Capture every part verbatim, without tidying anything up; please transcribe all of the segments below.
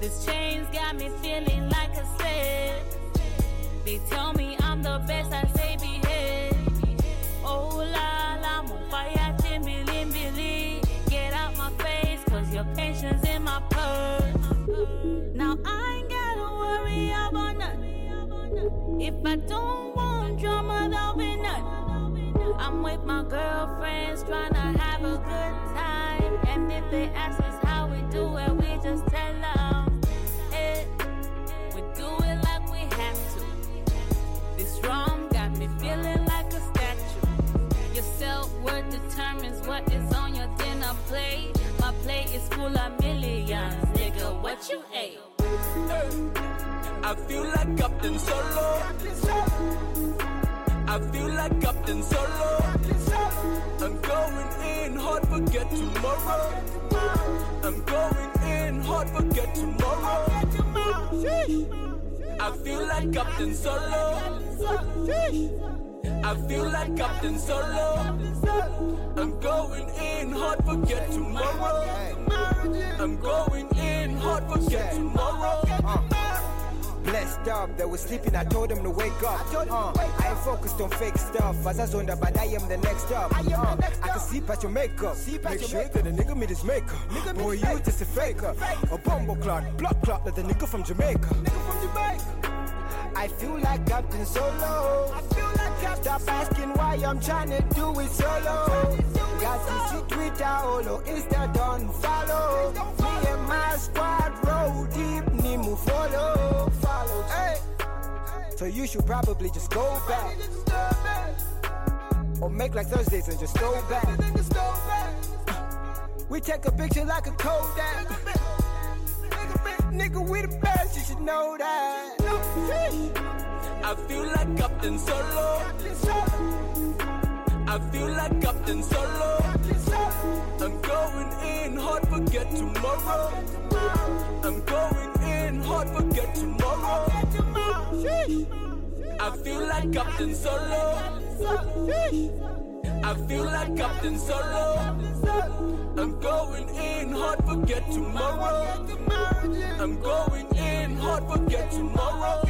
This chain's got me feeling like a slave. They tell me I'm the best, I say behave. Oh la la, mufaya timbilim bili. Get out my face, cause your patience in my purse. Now I ain't gotta worry about nothing. If I don't want drama, there'll be none. I'm with my girlfriends, trying to have a good time. And if they ask us how we do it, we just tell them. Self-worth determines what is on your dinner plate. My plate is full of millions, nigga, what you ate? I feel like Captain Solo. I feel like Captain Solo. I'm going in hard, forget tomorrow. I'm going in hard, forget tomorrow. I feel like Captain Solo. I feel like Captain Solo. I'm going in hard, forget tomorrow. I'm going in hard, forget tomorrow. Uh, blessed up, they were sleeping, I told them to wake up. Uh, I ain't focused on fake stuff. As I zoned up, but I am the next up. Uh, I can see past your makeup. Make sure that the nigga made his makeup. Boy, you just a faker. A bumble clock, block clock, like the nigga from Jamaica. I feel like Captain Solo. I feel like Captain Stop Solo. Asking why I'm trying to do it solo. Got to see Twitter, holo, Insta, don't follow. Don't follow. Me and my squad roll deep, Nemo follow. Follow. Hey. Hey. So you should probably just go back. Or make like Thursdays and just go back. Just go back. We take a picture like a Kodak. Nigga, we the best, you should know that. I feel like Captain Solo. I feel like Captain Solo. I'm going in hard, forget tomorrow. I'm going in hard, forget tomorrow. I feel like Captain Solo. I feel like Captain Solo. I'm going in hard, forget tomorrow. I'm going in hard, forget tomorrow.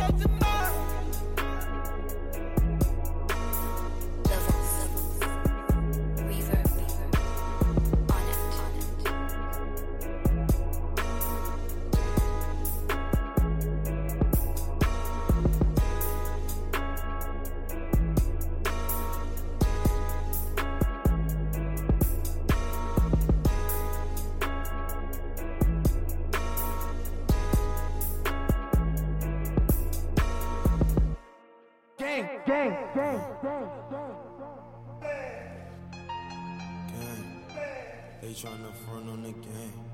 Tryna front on the game.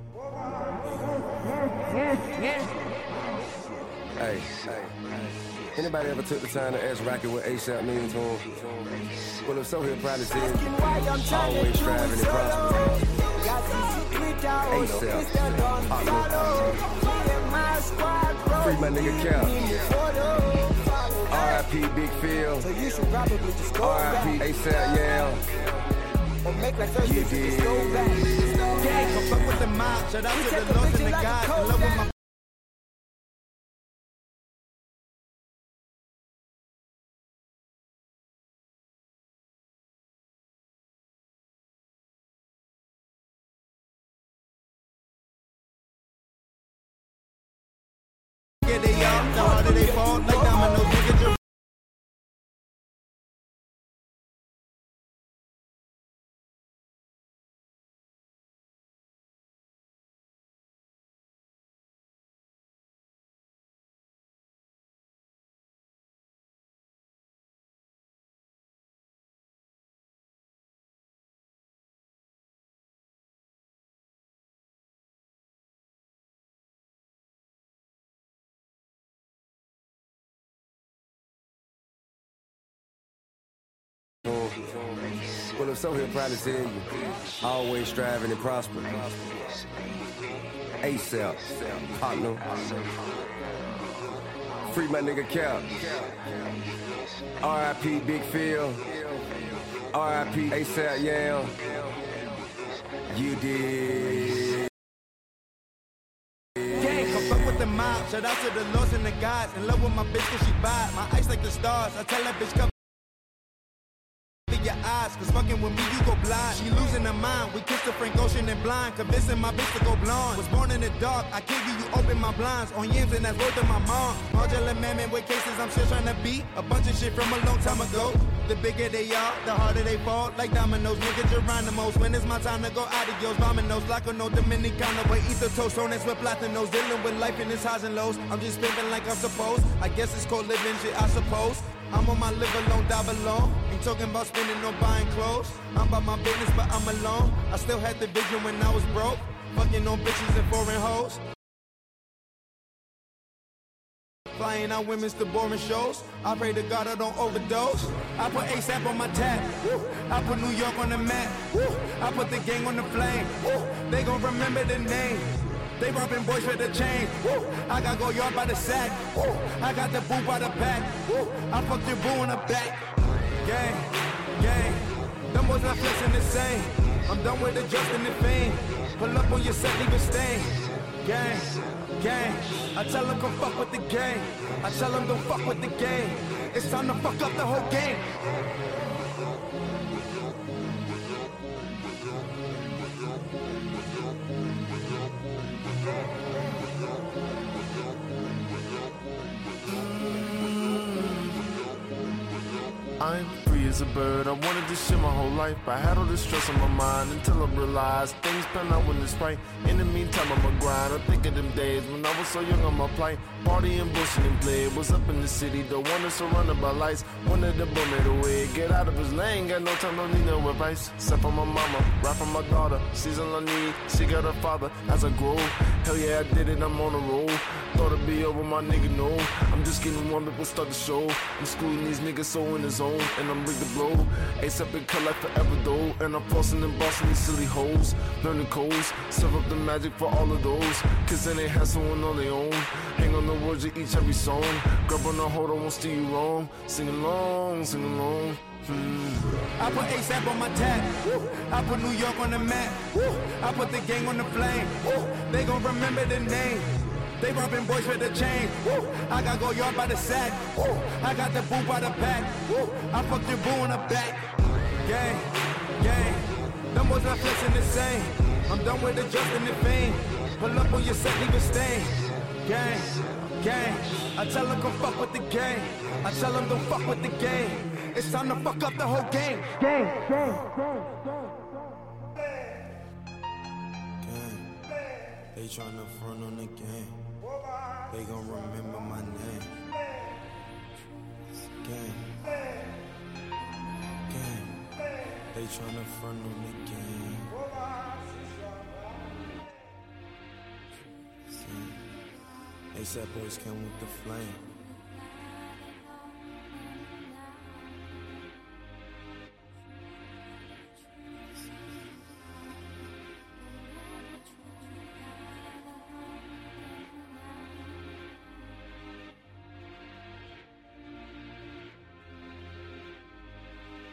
Hey, hey, anybody ever took the time to ask Rocky what A$AP means to him? Well, if so, he'll probably say always striving and prospering. A$AP, free my nigga Cal. R I P Big Phil. R I P A$AP, yeah. Or make like thirty yeah, yeah. Go back. Yeah, but fuck with the mob. Shout out to the Lord and the God. I love with my yeah, they all the harder they fall, like dominoes, you get your well, if so, he'll probably tell you always striving and prospering. A$AP, partner. Free my nigga Cap. R I P Big Phil. R I P A$AP, yeah. You did. mob. Shout out to the lords and the gods. In love with my bitch cause she vibe. My eyes like the stars. I tell that bitch come your eyes, cause fucking with me you go blind. She losing her mind, we kissed the Frank Ocean and blind, convincing my bitch to go blonde. Was born in the dark, I give you, you open my blinds. On yams and that's worth of my mom. Marjorie Mammon with cases I'm still trying to beat. A bunch of shit from a long time ago. The bigger they are, the harder they fall. Like dominoes, nigga Geronimo's. When it's my time to go, adios, vominos. Like on no Dominicano, but eat the toast. On that's with platinos, dealing with life in its highs and lows. I'm just living like I'm supposed. I guess it's called living shit, I suppose. I'm on my live alone, dive alone. Ain't talking about spending or buying clothes. I'm about my business, but I'm alone. I still had the vision when I was broke. Fucking on bitches and foreign hoes. Flying out women's to boring shows. I pray to God I don't overdose. I put A$AP on my tap. I put New York on the map. I put the gang on the flame. They gon' remember the name. They robbing boys for the chain. Woo. I got go yard by the sack. Woo. I got the boo by the pack. Woo. I fucked your boo in the back. Gang, gang. Them boys not flexing the same. I'm done with adjusting the fame. Pull up on your set, leave a stain. Gang, gang. I tell them come fuck with the game. I tell them don't fuck with the game. It's time to fuck up the whole game. I'm free as a bird, I wanted this shit my whole life. I had all this stress on my mind until I realized things pan out when it's right. In the meantime, I'ma grind. I think of them days when I was so young on my plight. Partying, bushing, and blade. Was up in the city, the one that's surrounded by lights. Wanted to bum it away, get out of his lane. Got no time, don't need no advice. Except for my mama, rap for my daughter. She's all I need, she got her father as I grow. Hell yeah, I did it, I'm on a roll. Thought it'd be over, my nigga, no. I'm just getting warmed up, we'll start the show. I'm schooling these niggas so in the zone. And I'm rigged to blow. A$AP in collect forever though. And I'm flossing and bossing these silly hoes. Learn the codes, serve up the magic for all of those. Cause then they have someone on their own. Hang on the words of each every song. Grab on the hold, I won't steer you wrong. Sing along, sing along. Hmm. I put A$AP on my tap. I put New York on the map. I put the gang on the flame. They gon' remember the name. They robbing boys for the chain. Woo. I got go yard by the sack. Woo. I got the boo by the pack. Woo. I fucked your boo in the back. Gang, gang. Them boys not flexing the same. I'm done with adjusting the fame. Pull up on your set, leave a stain. Gang, gang. I tell them come fuck with the game. I tell them don't fuck with the game. It's time to fuck up the whole game. Gang, gang, gang, gang. They tryna front on the game. They gon' remember my name. Gang. Gang. They tryna front on the game. Gang. A$AP boys came with the flame.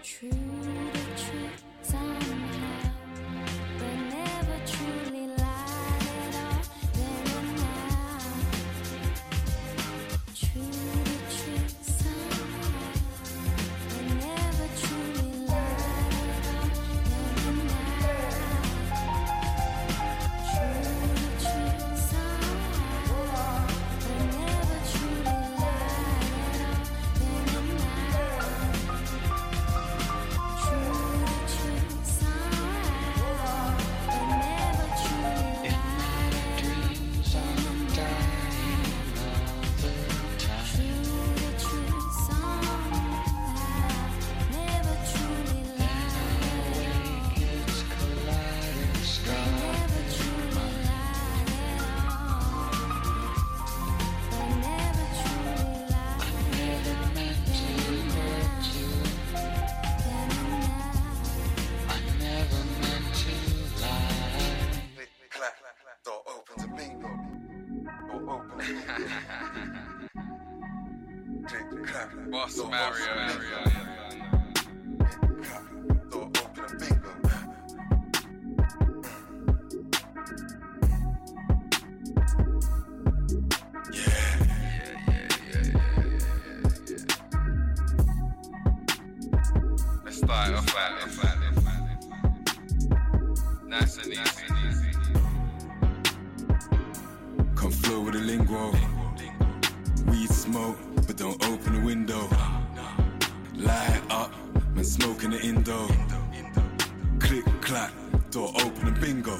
True the truth somehow, but never truly lied at all. Then and now, true the truth somehow, but never truly lied at all. Then and now, true the truth somehow, but never truly lied at all. Then and now. Boss Mario, Mario. Door open a bingo. smoke, but don't open the window. Light up, man, smoke in the indo. Click, clack, door open and bingo.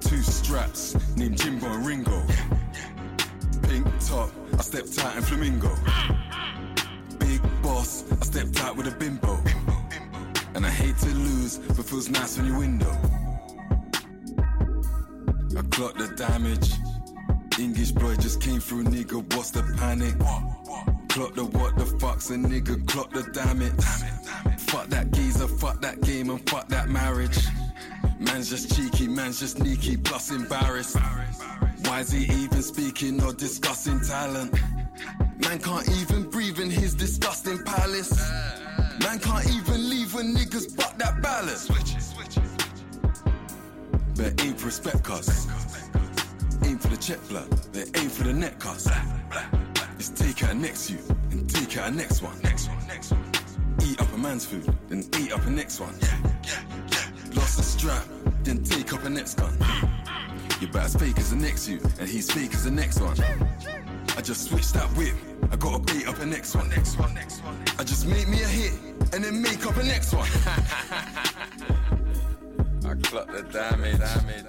Two straps, named Jimbo and Ringo. Pink top, I stepped out in flamingo. Big boss, I stepped out with a bimbo. And I hate to lose, but feels nice when you window. I clocked the damage. English boy just came through, nigga, what's the panic? Clock the what the fuck's a nigga, clock the damn it. Fuck that geezer, fuck that game and fuck that marriage. Man's just cheeky, man's just sneaky, plus embarrassed. Why's he even speaking or discussing talent? Man can't even breathe in his disgusting palace. Man can't even leave when niggas buck that ballot. But aim for respect cuss. Aim for the check blood, they aim for the neck cuss. It's take out next you, and take out next one. Next one, next one. Eat up a man's food, then eat up a next one. Yeah, yeah, yeah. Lost a strap, then take up a next gun. You're about as fake as the next you, and he's fake as the next one. I just switched that whip, I gotta bait up a next one. Next one, next one. I just make me a hit, and then make up a next one. I clocked the damage, damage.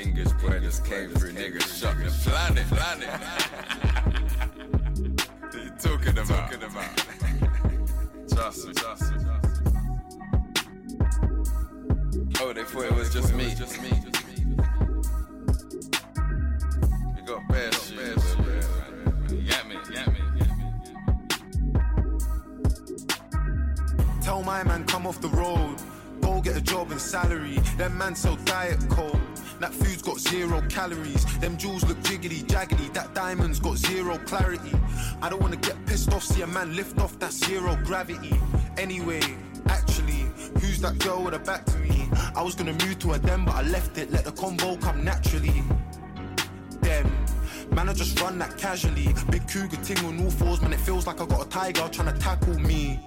English boy just came through, niggas shook the planet, planet. Talking about, talking about. Trust me, trust me. Oh, they thought it was just me. Just me. We got bare shoes, man. Yammy, yammy. Tell my man come off the road, go get a job and salary. Them man sell Diet Coke. That food's got zero calories. Them jewels look jiggly, jaggedy. That diamond's got zero clarity. I don't wanna get pissed off, see a man lift off, that's zero gravity. Anyway, actually, who's that girl with her back to me? I was gonna move to her then, but I left it, let the convo come naturally. Them, man, I just run that casually. Big cougar ting on all fours, man, it feels like I got a tiger trying to tackle me.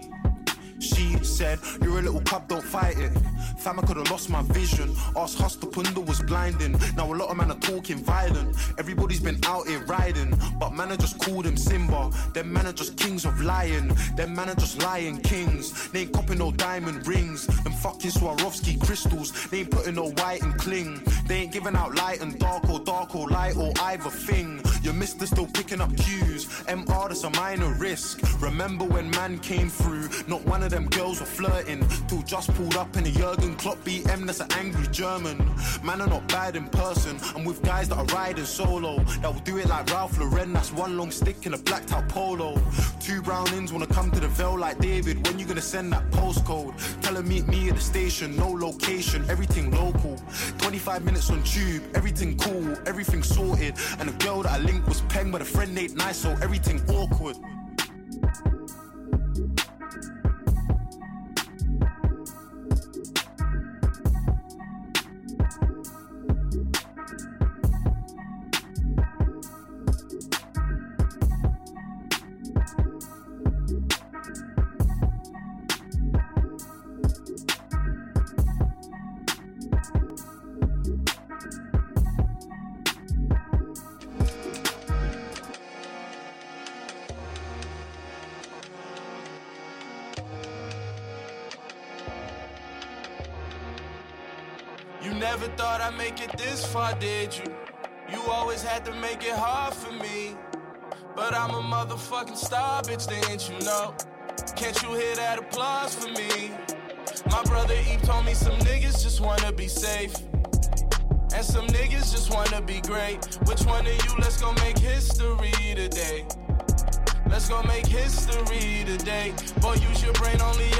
She said, you're a little cub, don't fight it. Fam, I could've lost my vision. Asked Hus, the punda was blinding. Now a lot of man are talking violent. Everybody's been out here riding. But man, I just called them Simba. Them man are just kings of lying. Them man are just lying kings. They ain't copping no diamond rings. Them fucking Swarovski crystals. They ain't putting no white and cling. They ain't giving out light and dark or dark or light or either thing. Your mister's still picking up cues. M R, that's a minor risk. Remember when man came through, not one of them girls were flirting. Till just pulled up in a Jurgen Klopp B M, that's an angry German. Man are not bad in person. I'm with guys that are riding solo, that will do it like Ralph Lauren. That's one long stick in a blacked out polo. Two brownings wanna come to the veil like David. When you gonna send that postcode? Tell her meet me at the station, no location, everything local. Twenty-five minutes on tube, everything cool, everything sorted. And the girl that I linked was peng, but a friend ain't nice, so everything awkward. Never thought I'd make it this far, did you? You always had to make it hard for me. But I'm a motherfucking star, bitch, didn't you know? Can't you hear that applause for me? My brother Eve told me some niggas just wanna be safe. And some niggas just wanna be great. Which one of you? Let's go make history today. Let's go make history today. Boy, use your brain, only